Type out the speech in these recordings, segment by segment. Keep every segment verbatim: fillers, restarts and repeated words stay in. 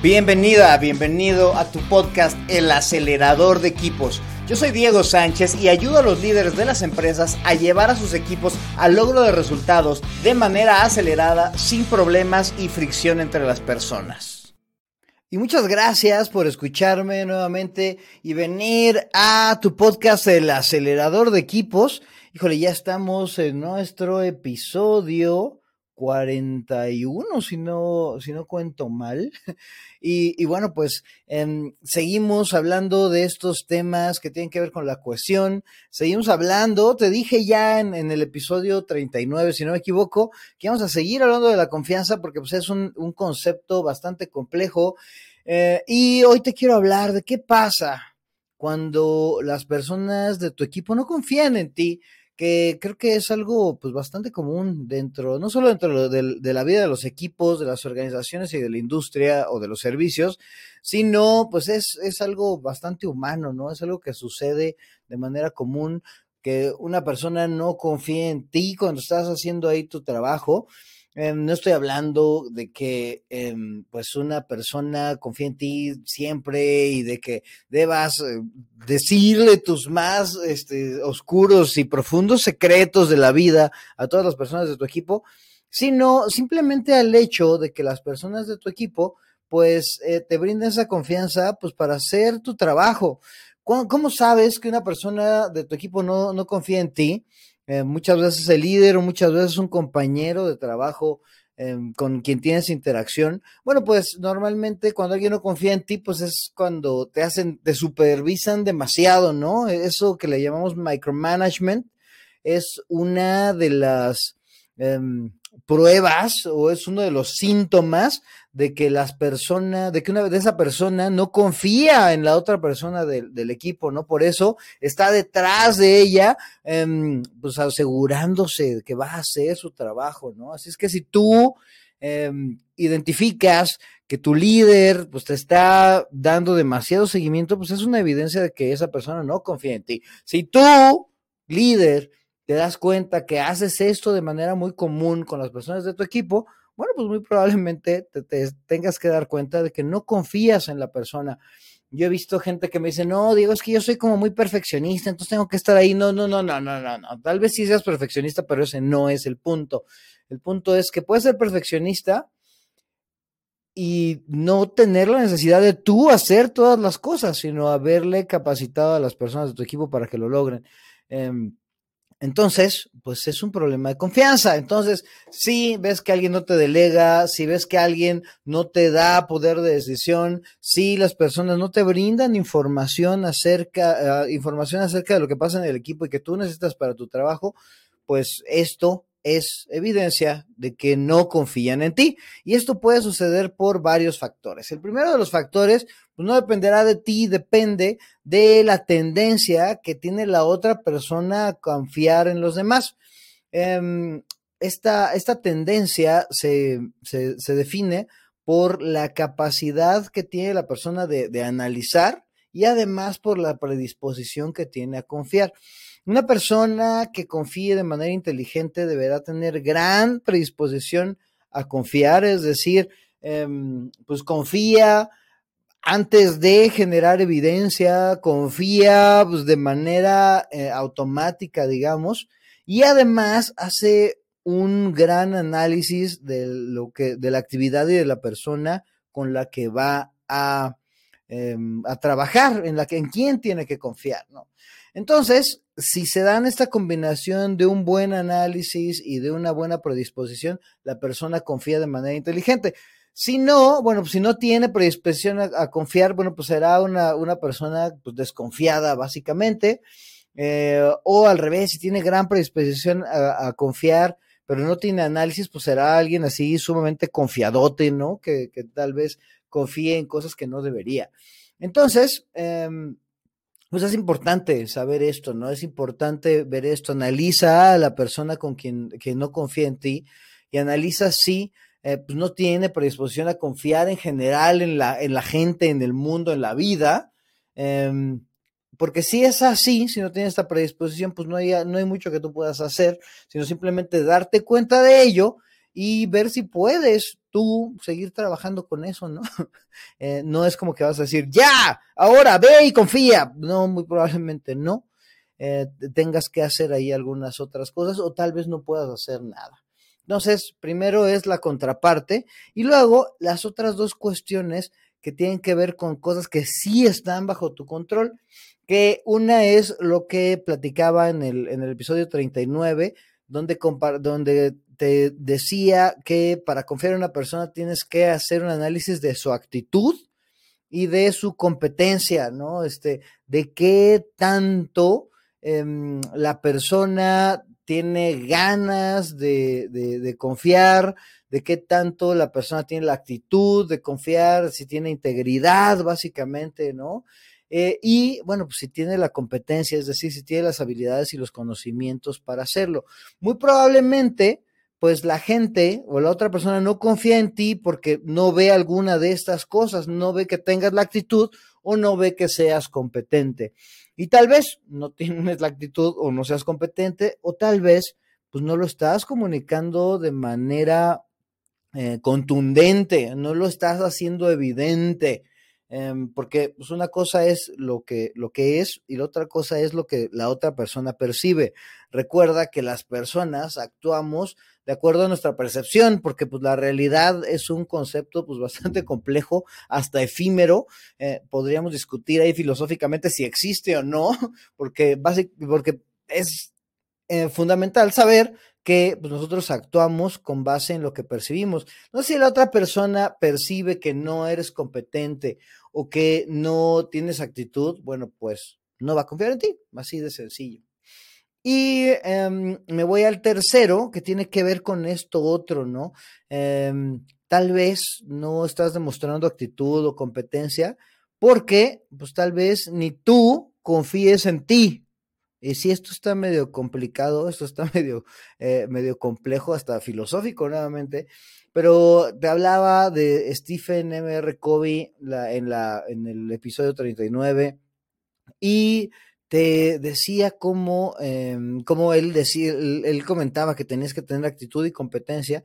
Bienvenida, bienvenido a tu podcast El Acelerador de Equipos. Yo soy Diego Sánchez y ayudo a los líderes de las empresas a llevar a sus equipos al logro de resultados de manera acelerada, sin problemas y fricción entre las personas. Y muchas gracias por escucharme nuevamente y venir a tu podcast El Acelerador de Equipos. Híjole, ya estamos en nuestro episodio cuarenta y uno, si no, si no cuento mal. Y, y bueno, pues eh, seguimos hablando de estos temas que tienen que ver con la cohesión. Seguimos hablando, te dije ya en, en el episodio treinta y nueve, si no me equivoco, que vamos a seguir hablando de la confianza porque pues, es un, un concepto bastante complejo. Eh, y hoy te quiero hablar de qué pasa cuando las personas de tu equipo no confían en ti, que creo que es algo pues bastante común dentro, no solo dentro de, de la vida de los equipos, de las organizaciones y de la industria o de los servicios, sino pues es, es algo bastante humano, ¿no? Es algo que sucede de manera común, que una persona no confíe en ti cuando estás haciendo ahí tu trabajo. Eh, no estoy hablando de que eh, pues una persona confía en ti siempre y de que debas eh, decirle tus más este, oscuros y profundos secretos de la vida a todas las personas de tu equipo, sino simplemente al hecho de que las personas de tu equipo pues eh, te brinden esa confianza pues para hacer tu trabajo. ¿Cómo, cómo sabes que una persona de tu equipo no, no confía en ti? Eh, muchas veces el líder o muchas veces un compañero de trabajo eh, con quien tienes interacción. Bueno, pues normalmente cuando alguien no confía en ti, pues es cuando te hacen, te supervisan demasiado, ¿no? Eso que le llamamos micromanagement es una de las eh, pruebas o es uno de los síntomas de que las personas, de que una de esa persona no confía en la otra persona del, del equipo, ¿no? Por eso está detrás de ella, eh, pues asegurándose de que va a hacer su trabajo, ¿no? Así es que si tú eh, identificas que tu líder pues te está dando demasiado seguimiento, pues es una evidencia de que esa persona no confía en ti. Si tú, líder, te das cuenta que haces esto de manera muy común con las personas de tu equipo, bueno, pues muy probablemente te, te tengas que dar cuenta de que no confías en la persona. Yo he visto gente que me dice, no, Diego, es que yo soy como muy perfeccionista, entonces tengo que estar ahí. No, no, no, no, no, no, no. Tal vez sí seas perfeccionista, pero ese no es el punto. El punto es que puedes ser perfeccionista y no tener la necesidad de tú hacer todas las cosas, sino haberle capacitado a las personas de tu equipo para que lo logren. Eh, Entonces, pues es un problema de confianza. Entonces, si ves que alguien no te delega, si ves que alguien no te da poder de decisión, si las personas no te brindan información acerca, eh, información acerca de lo que pasa en el equipo y que tú necesitas para tu trabajo, pues esto es evidencia de que no confían en ti. Y esto puede suceder por varios factores. El primero de los factores, pues no dependerá de ti, depende de la tendencia que tiene la otra persona a confiar en los demás. Eh, esta, esta tendencia se, se, se define por la capacidad que tiene la persona de, de analizar y además por la predisposición que tiene a confiar. Una persona que confíe de manera inteligente deberá tener gran predisposición a confiar, es decir, eh, pues confía antes de generar evidencia, confía pues, de manera eh, automática, digamos, y además hace un gran análisis de lo que, de la actividad y de la persona con la que va a, eh, a trabajar, en la que, en quién tiene que confiar, ¿no? Entonces, si se dan esta combinación de un buen análisis y de una buena predisposición, la persona confía de manera inteligente. Si no, bueno, pues si no tiene predisposición a, a confiar, bueno, pues será una, una persona pues, desconfiada básicamente, eh, o al revés, si tiene gran predisposición a, a confiar, pero no tiene análisis, pues será alguien así sumamente confiadote, ¿no? Que, que tal vez confíe en cosas que no debería. Entonces, eh, pues es importante saber esto, ¿no? Es importante ver esto. Analiza a la persona con quien, quien no confía en ti y analiza si eh, pues no tiene predisposición a confiar en general en la, en la gente, en el mundo, en la vida. Eh, porque si es así, si no tiene esta predisposición, pues no hay, no hay mucho que tú puedas hacer, sino simplemente darte cuenta de ello y ver si puedes tú seguir trabajando con eso, ¿no? Eh, no es como que vas a decir, ya, ahora ve y confía. No, muy probablemente no. Eh, tengas que hacer ahí algunas otras cosas o tal vez no puedas hacer nada. Entonces, primero es la contraparte y luego las otras dos cuestiones que tienen que ver con cosas que sí están bajo tu control, que una es lo que platicaba en el, en el episodio treinta y nueve, donde, compar- donde te decía que para confiar en una persona tienes que hacer un análisis de su actitud y de su competencia, ¿no? Este, de qué tanto eh, la persona tiene ganas de, de, de confiar, de qué tanto la persona tiene la actitud de confiar, si tiene integridad, básicamente, ¿no? Eh, y, bueno, pues si tiene la competencia, es decir, si tiene las habilidades y los conocimientos para hacerlo. Muy probablemente, pues la gente o la otra persona no confía en ti porque no ve alguna de estas cosas, no ve que tengas la actitud o no ve que seas competente. Y tal vez no tienes la actitud o no seas competente, o tal vez pues no lo estás comunicando de manera eh, contundente, no lo estás haciendo evidente, eh, porque pues, una cosa es lo que, lo que es y la otra cosa es lo que la otra persona percibe. Recuerda que las personas actuamos de acuerdo a nuestra percepción, porque pues la realidad es un concepto pues bastante complejo, hasta efímero. Eh, podríamos discutir ahí filosóficamente si existe o no, porque, basic, porque es eh, fundamental saber que pues, nosotros actuamos con base en lo que percibimos. No sé si la otra persona percibe que no eres competente o que no tienes actitud, bueno, pues no va a confiar en ti, así de sencillo. Y eh, me voy al tercero, que tiene que ver con esto otro, ¿no? Eh, tal vez no estás demostrando actitud o competencia porque, pues, tal vez ni tú confíes en ti. Y si esto está medio complicado, esto está medio, eh, medio complejo, hasta filosófico nuevamente, pero te hablaba de Stephen M. R. Covey la, en, la, en el episodio treinta y nueve y te decía cómo, eh, cómo él, decía, él, él comentaba que tenías que tener actitud y competencia.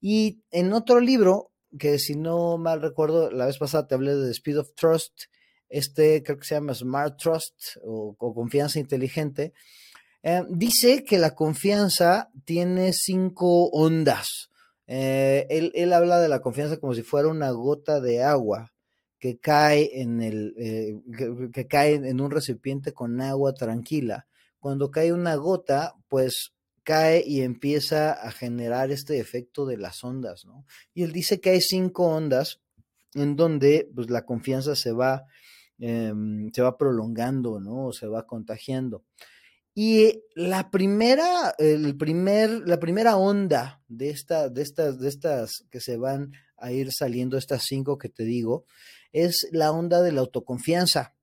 Y en otro libro, que si no mal recuerdo, la vez pasada te hablé de The Speed of Trust, este creo que se llama Smart Trust o, o Confianza Inteligente, eh, dice que la confianza tiene cinco ondas. Eh, él, él habla de la confianza como si fuera una gota de agua que cae en el eh, que, que cae en un recipiente con agua tranquila. Cuando cae una gota, pues cae y empieza a generar este efecto de las ondas, ¿no? Y él dice que hay cinco ondas en donde pues la confianza se va eh, se va prolongando, ¿no? O se va contagiando. Y la primera el primer la primera onda de esta de estas de estas que se van a ir saliendo, estas cinco que te digo, es la onda de la autoconfianza.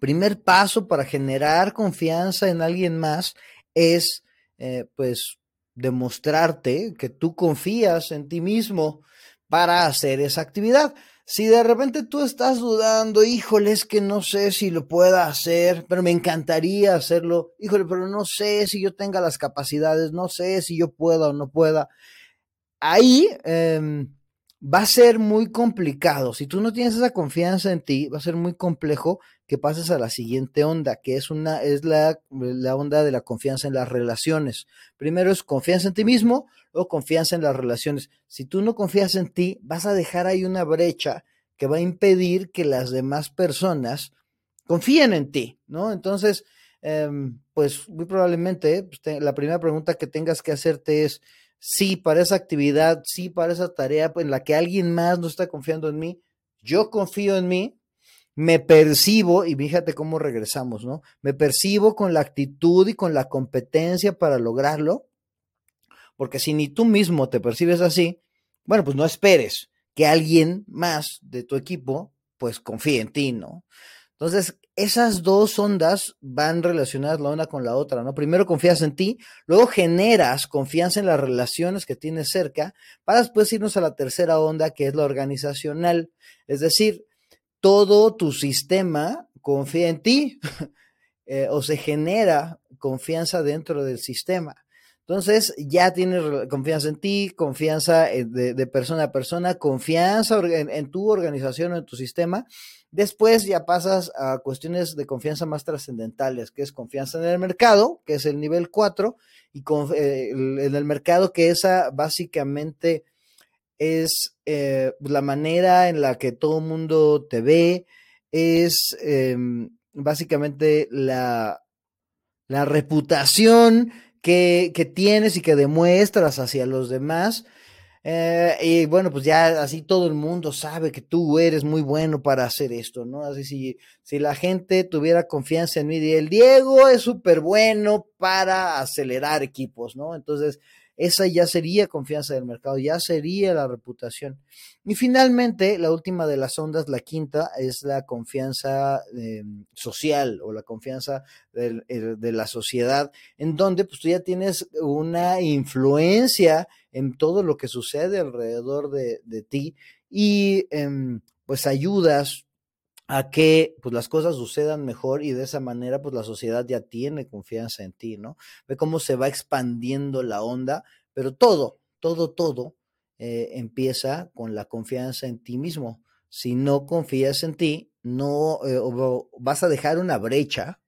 Primer paso para generar confianza en alguien más es, eh, pues, demostrarte que tú confías en ti mismo para hacer esa actividad. Si de repente tú estás dudando, híjole, es que no sé si lo pueda hacer, pero me encantaría hacerlo, híjole, pero no sé si yo tenga las capacidades, no sé si yo pueda o no pueda. Ahí, eh, va a ser muy complicado. Si tú no tienes esa confianza en ti, va a ser muy complejo que pases a la siguiente onda, que es una es la, la onda de la confianza en las relaciones. Primero es confianza en ti mismo, luego confianza en las relaciones. Si tú no confías en ti, vas a dejar ahí una brecha que va a impedir que las demás personas confíen en ti, ¿no? Entonces, eh, pues muy probablemente pues, te, la primera pregunta que tengas que hacerte es, sí, para esa actividad, sí, para esa tarea en la que alguien más no está confiando en mí, yo confío en mí, me percibo, y fíjate cómo regresamos, ¿no? Me percibo con la actitud y con la competencia para lograrlo, porque si ni tú mismo te percibes así, bueno, pues no esperes que alguien más de tu equipo, pues confíe en ti, ¿no? Entonces, esas dos ondas van relacionadas la una con la otra, ¿no? Primero confías en ti, luego generas confianza en las relaciones que tienes cerca, para después irnos a la tercera onda, que es la organizacional. Es decir, todo tu sistema confía en ti eh, o se genera confianza dentro del sistema. Entonces ya tienes confianza en ti, confianza de, de persona a persona, confianza en, en tu organización o en tu sistema. Después ya pasas a cuestiones de confianza más trascendentales, que es confianza en el mercado, que es el nivel cuatro, y con, eh, en el mercado, que esa básicamente es eh, la manera en la que todo el mundo te ve, es eh, básicamente la, la reputación Que, que tienes y que demuestras hacia los demás. Eh, y bueno, pues ya así todo el mundo sabe que tú eres muy bueno para hacer esto, ¿no? Así si, si la gente tuviera confianza en mí, diría, el Diego es súper bueno para acelerar equipos, ¿no? Entonces, esa ya sería confianza del mercado, ya sería la reputación. Y finalmente, la última de las ondas, la quinta, es la confianza eh, social o la confianza del, el, de la sociedad, en donde pues tú ya tienes una influencia en todo lo que sucede alrededor de, de ti y eh, pues ayudas a que pues las cosas sucedan mejor, y de esa manera pues la sociedad ya tiene confianza en ti, ¿no? Ve cómo se va expandiendo la onda, pero todo, todo, todo eh, empieza con la confianza en ti mismo. Si no confías en ti, no eh, vas a dejar una brecha,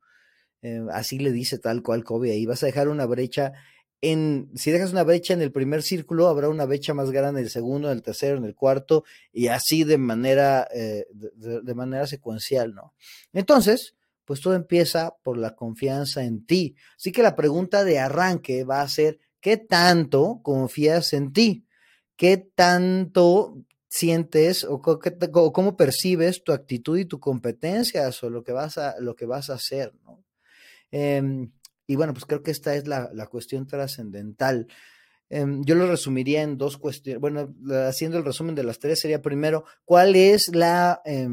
eh, así le dice tal cual Covey ahí, vas a dejar una brecha en, si dejas una brecha en el primer círculo, habrá una brecha más grande en el segundo, en el tercero, en el cuarto, y así de manera, eh, de, de manera secuencial, ¿no? Entonces, pues todo empieza por la confianza en ti. Así que la pregunta de arranque va a ser, ¿qué tanto confías en ti? ¿Qué tanto sientes o, o cómo percibes tu actitud y tu competencia o lo que vas a, lo que vas a hacer, ¿no? Eh, Y bueno, pues creo que esta es la, la cuestión trascendental. Eh, yo lo resumiría en dos cuestiones. Bueno, haciendo el resumen de las tres, sería primero, ¿cuál es la, eh,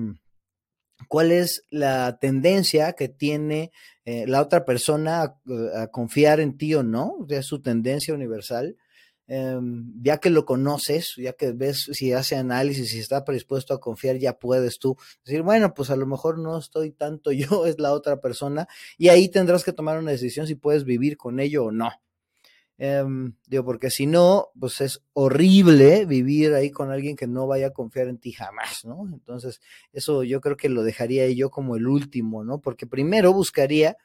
cuál es la tendencia que tiene eh, la otra persona a, a confiar en ti o no? O sea, es su tendencia universal. Eh, ya que lo conoces, ya que ves si hace análisis, si está predispuesto a confiar, ya puedes tú decir, bueno, pues a lo mejor no estoy tanto yo, es la otra persona, y ahí tendrás que tomar una decisión si puedes vivir con ello o no. Eh, digo, porque si no, pues es horrible vivir ahí con alguien que no vaya a confiar en ti jamás, ¿no? Entonces, eso yo creo que lo dejaría yo como el último, ¿no? Porque primero buscaría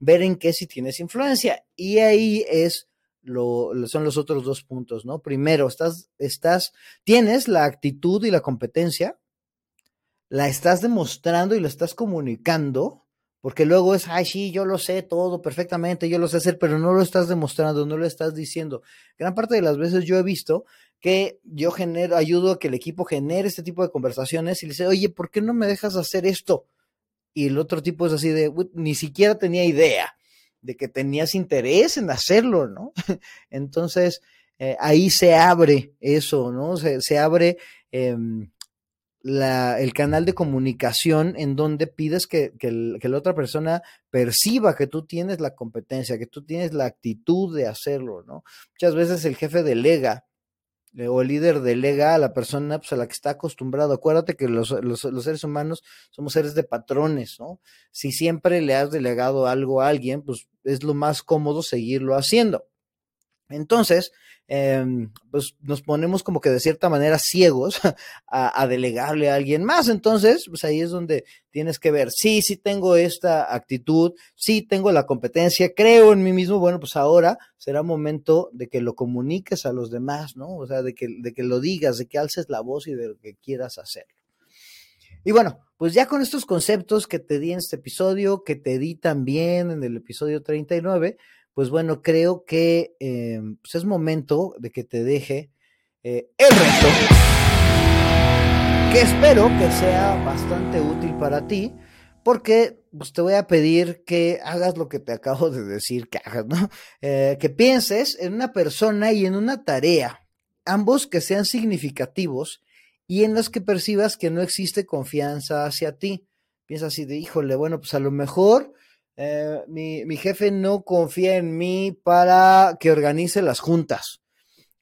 ver en qué sí tienes influencia, y ahí es Lo, son los otros dos puntos, ¿no? Primero, estás, estás, tienes la actitud y la competencia, la estás demostrando y la estás comunicando, porque luego es, ay, sí, yo lo sé todo perfectamente, yo lo sé hacer, pero no lo estás demostrando, no lo estás diciendo. Gran parte de las veces yo he visto que yo genero, ayudo a que el equipo genere este tipo de conversaciones y le dice, oye, ¿por qué no me dejas hacer esto? Y el otro tipo es así de, ni siquiera tenía idea de que tenías interés en hacerlo, ¿no? Entonces, eh, ahí se abre eso, ¿no? Se, se abre eh, la, el canal de comunicación en donde pides que, que, el, que la otra persona perciba que tú tienes la competencia, que tú tienes la actitud de hacerlo, ¿no? Muchas veces el jefe delega o el líder delega a la persona pues, a la que está acostumbrado. Acuérdate que los, los, los seres humanos somos seres de patrones, ¿no? Si siempre le has delegado algo a alguien, pues es lo más cómodo seguirlo haciendo. Entonces, eh, pues nos ponemos como que de cierta manera ciegos a, a delegarle a alguien más. Entonces, pues ahí es donde tienes que ver, sí, sí tengo esta actitud, sí tengo la competencia, creo en mí mismo. Bueno, pues ahora será momento de que lo comuniques a los demás, ¿no? O sea, de que, de que lo digas, de que alces la voz y de lo que quieras hacerlo. Y bueno, pues ya con estos conceptos que te di en este episodio, que te di también en el episodio treinta y nueve, pues bueno, creo que eh, pues es momento de que te deje eh, el reto, que espero que sea bastante útil para ti, porque pues, te voy a pedir que hagas lo que te acabo de decir que hagas, ¿no? Eh, que pienses en una persona y en una tarea, ambos que sean significativos y en los que percibas que no existe confianza hacia ti. Piensa así de, híjole, bueno, pues a lo mejor... Eh, mi, mi jefe no confía en mí para que organice las juntas,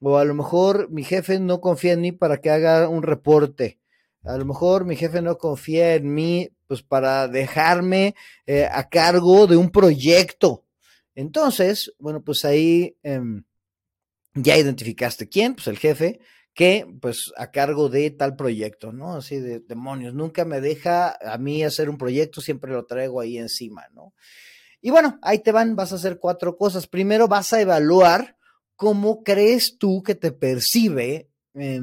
o a lo mejor mi jefe no confía en mí para que haga un reporte, a lo mejor mi jefe no confía en mí pues para dejarme eh, a cargo de un proyecto, Entonces, bueno, pues ahí eh, ya identificaste quién, pues el jefe, que pues a cargo de tal proyecto, ¿no? Así de demonios, nunca me deja a mí hacer un proyecto, siempre lo traigo ahí encima, ¿no? Y bueno, ahí te van, vas a hacer cuatro cosas. Primero vas a evaluar cómo crees tú que te percibe eh,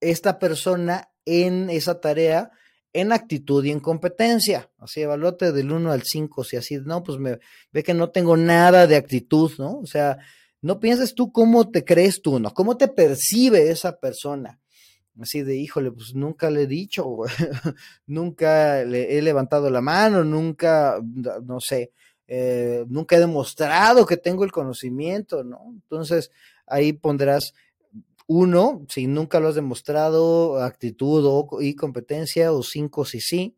esta persona en esa tarea, en actitud y en competencia. Así, evalúate del uno al cinco, si así, no, pues me ve que no tengo nada de actitud, ¿no? O sea, no pienses tú cómo te crees tú, ¿no? ¿Cómo te percibe esa persona? Así de, híjole, pues nunca le he dicho, nunca le he levantado la mano, nunca, no sé, eh, nunca he demostrado que tengo el conocimiento, ¿no? Entonces, ahí pondrás uno, si nunca lo has demostrado, actitud o, y competencia, o cinco, si sí.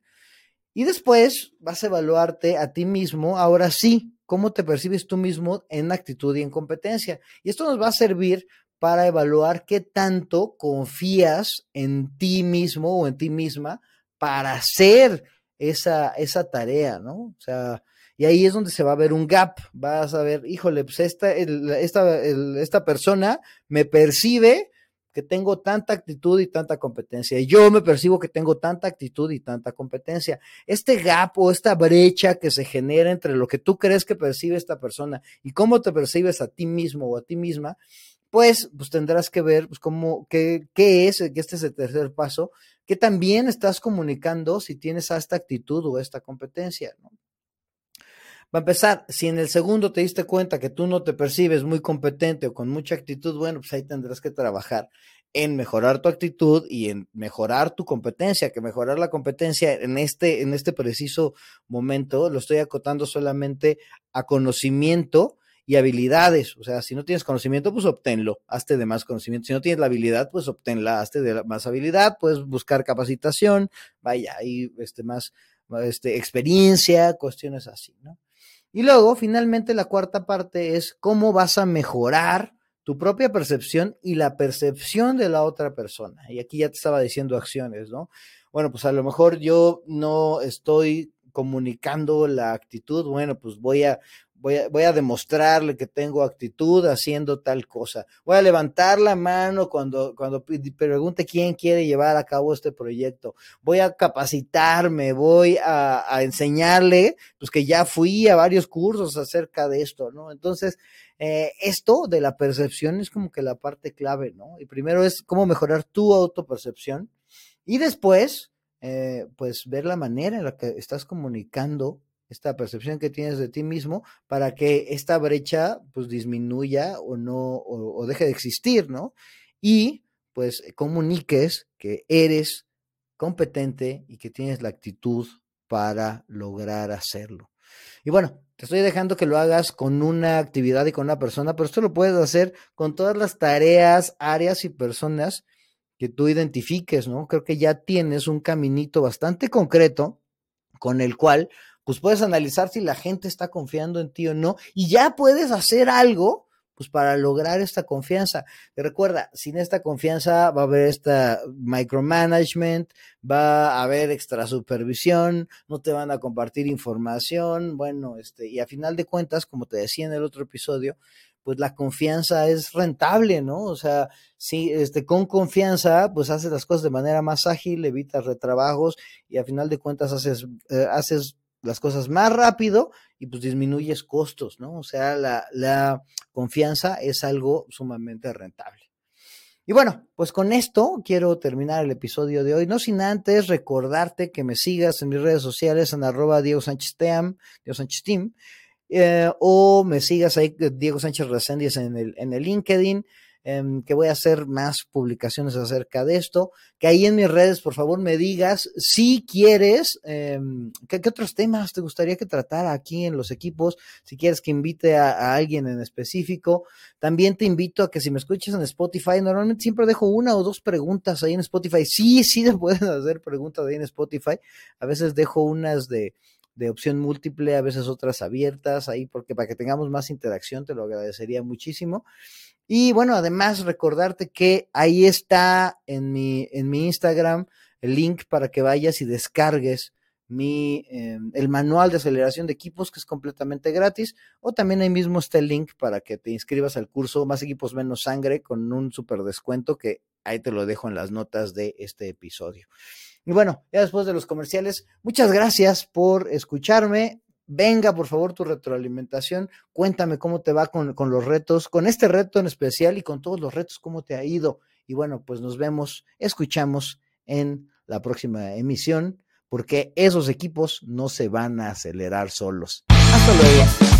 Y después vas a evaluarte a ti mismo, ahora sí, cómo te percibes tú mismo en actitud y en competencia. Y esto nos va a servir para evaluar qué tanto confías en ti mismo o en ti misma para hacer esa, esa tarea, ¿no? O sea, y ahí es donde se va a ver un gap. Vas a ver, híjole, pues esta, el, esta, el, esta persona me percibe que tengo tanta actitud y tanta competencia. Yo me percibo que tengo tanta actitud y tanta competencia. Este gap o esta brecha que se genera entre lo que tú crees que percibe esta persona y cómo te percibes a ti mismo o a ti misma, pues, pues tendrás que ver pues, cómo, qué, qué es, que este es el tercer paso, que también estás comunicando si tienes a esta actitud o esta competencia, ¿no? Para empezar, si en el segundo te diste cuenta que tú no te percibes muy competente o con mucha actitud, bueno, pues ahí tendrás que trabajar en mejorar tu actitud y en mejorar tu competencia, que mejorar la competencia en este, en este preciso momento lo estoy acotando solamente a conocimiento y habilidades. O sea, si no tienes conocimiento, pues obténlo, hazte de más conocimiento. Si no tienes la habilidad, pues obténla, hazte de más habilidad, puedes buscar capacitación, vaya, y este, más este, experiencia, cuestiones así, ¿no? Y luego, finalmente, la cuarta parte es cómo vas a mejorar tu propia percepción y la percepción de la otra persona. Y aquí ya te estaba diciendo acciones, ¿no? Bueno, pues a lo mejor yo no estoy comunicando la actitud. Bueno, pues voy a, voy a, voy a demostrarle que tengo actitud haciendo tal cosa. Voy a levantar la mano cuando, cuando pregunte quién quiere llevar a cabo este proyecto. Voy a capacitarme, voy a, a enseñarle, pues que ya fui a varios cursos acerca de esto, ¿no? Entonces, eh, esto de la percepción es como que la parte clave, ¿no? Y primero es cómo mejorar tu autopercepción y después, eh, pues ver la manera en la que estás comunicando esta percepción que tienes de ti mismo para que esta brecha pues disminuya o no o, o deje de existir, ¿no? Y pues comuniques que eres competente y que tienes la actitud para lograr hacerlo. Y bueno, te estoy dejando que lo hagas con una actividad y con una persona, pero esto lo puedes hacer con todas las tareas, áreas y personas que tú identifiques, ¿no? Creo que ya tienes un caminito bastante concreto con el cual pues puedes analizar si la gente está confiando en ti o no, y ya puedes hacer algo, pues para lograr esta confianza. Y recuerda, sin esta confianza va a haber esta micromanagement, va a haber extra supervisión, no te van a compartir información, bueno, este, y a final de cuentas, como te decía en el otro episodio, pues la confianza es rentable, ¿no? O sea, sí, este, con confianza, pues haces las cosas de manera más ágil, evitas retrabajos, y a final de cuentas haces, eh, haces las cosas más rápido y pues disminuyes costos, ¿no? O sea, la, la confianza es algo sumamente rentable. Y bueno, pues con esto quiero terminar el episodio de hoy, no sin antes recordarte que me sigas en mis redes sociales en arroba Diego Sánchez Team, Diego Sánchez Team, eh, o me sigas ahí, Diego Sánchez Reséndiz en el, en el LinkedIn, que voy a hacer más publicaciones acerca de esto, que ahí en mis redes, por favor, me digas si quieres, eh, ¿qué, qué otros temas te gustaría que tratara aquí en los equipos, si quieres que invite a, a alguien en específico. También te invito a que si me escuchas en Spotify, normalmente siempre dejo una o dos preguntas ahí en Spotify, sí, sí te puedes hacer preguntas ahí en Spotify, a veces dejo unas de... de opción múltiple, a veces otras abiertas, ahí porque para que tengamos más interacción te lo agradecería muchísimo. Y bueno, además recordarte que ahí está en mi, en mi Instagram el link para que vayas y descargues mi, eh, el manual de aceleración de equipos, que es completamente gratis, o también ahí mismo está el link para que te inscribas al curso Más Equipos, Menos Sangre, con un súper descuento que ahí te lo dejo en las notas de este episodio. Y bueno, ya después de los comerciales, muchas gracias por escucharme. Venga, por favor, tu retroalimentación. Cuéntame cómo te va con, con los retos, con este reto en especial y con todos los retos, cómo te ha ido. Y bueno, pues nos vemos, escuchamos en la próxima emisión, porque esos equipos no se van a acelerar solos. Hasta luego.